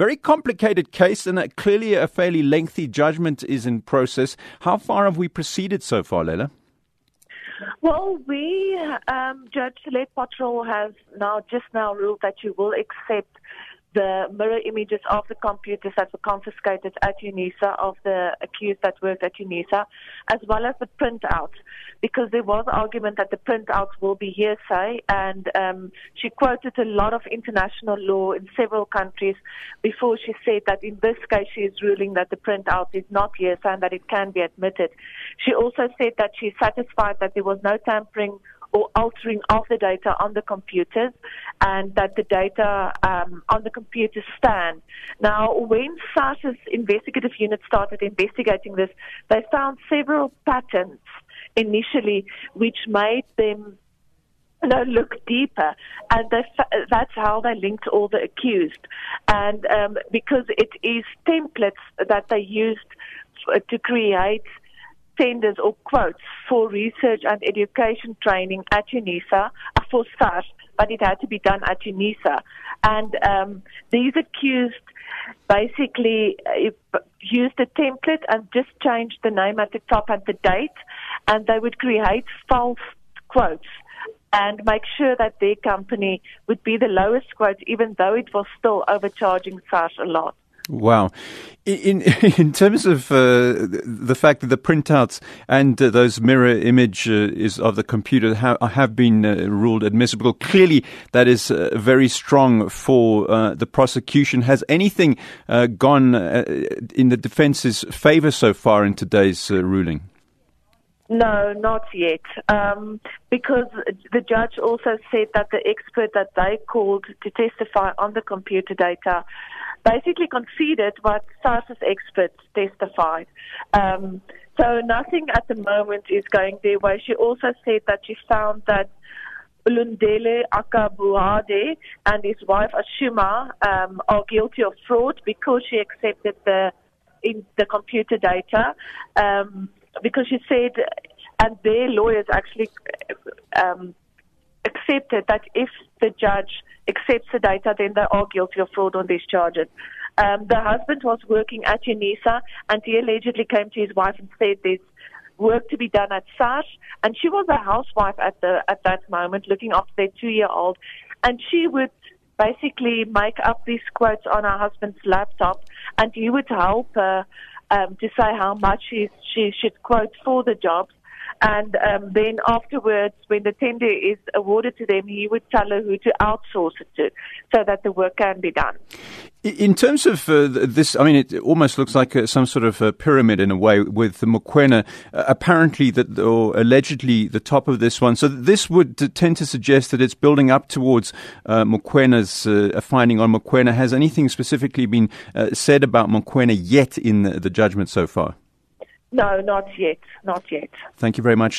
Very complicated case, and clearly a fairly lengthy judgment is in process. How far have we proceeded so far, Leila? Well, Judge Le Patrol has just now ruled that you will accept the mirror images of the computers that were confiscated at UNISA, of the accused that worked at UNISA, as well as the printouts, because there was argument that the printouts will be hearsay, and she quoted a lot of international law in several countries before she said that in this case she is ruling that the printout is not hearsay and that it can be admitted. She also said that she's satisfied that there was no tampering or altering of the data on the computers, and that the data on the computers stand. Now, when SARS's investigative unit started investigating this, they found several patterns initially which made them look deeper, and that's how they linked all the accused. And because it is templates that they used to create tenders or quotes for research and education training at UNISA, for SARS, but it had to be done at UNISA. And these accused basically used a template and just changed the name at the top and the date, and they would create false quotes and make sure that their company would be the lowest quote, even though it was still overcharging SARS a lot. Wow. In terms of the fact that the printouts and those mirror images of the computer have been ruled admissible, clearly that is very strong for the prosecution. Has anything gone in the defence's favor so far in today's ruling? No, not yet, because the judge also said that the expert that they called to testify on the computer data basically conceded what SARS's experts testified. So nothing at the moment is going their way. She also said that she found that Ulundele Akabuade and his wife Ashima are guilty of fraud because she accepted the computer data, because she said, and their lawyers actually accepted that if the judge accepts the data, then they are guilty of fraud on these charges. The husband was working at UNISA, and he allegedly came to his wife and said there's work to be done at SARS, and she was a housewife at that moment, looking after their 2-year-old, and she would basically make up these quotes on her husband's laptop, and he would help her to say how much she should quote for the jobs. And then afterwards, when the tender is awarded to them, he would tell her who to outsource it to so that the work can be done. In terms of this, I mean, it almost looks like some sort of pyramid in a way, with Mokoena apparently or allegedly the top of this one. So this would tend to suggest that it's building up towards Mokwena's finding on Mokoena. Has anything specifically been said about Mokoena yet in the judgment so far? No, not yet. Thank you very much.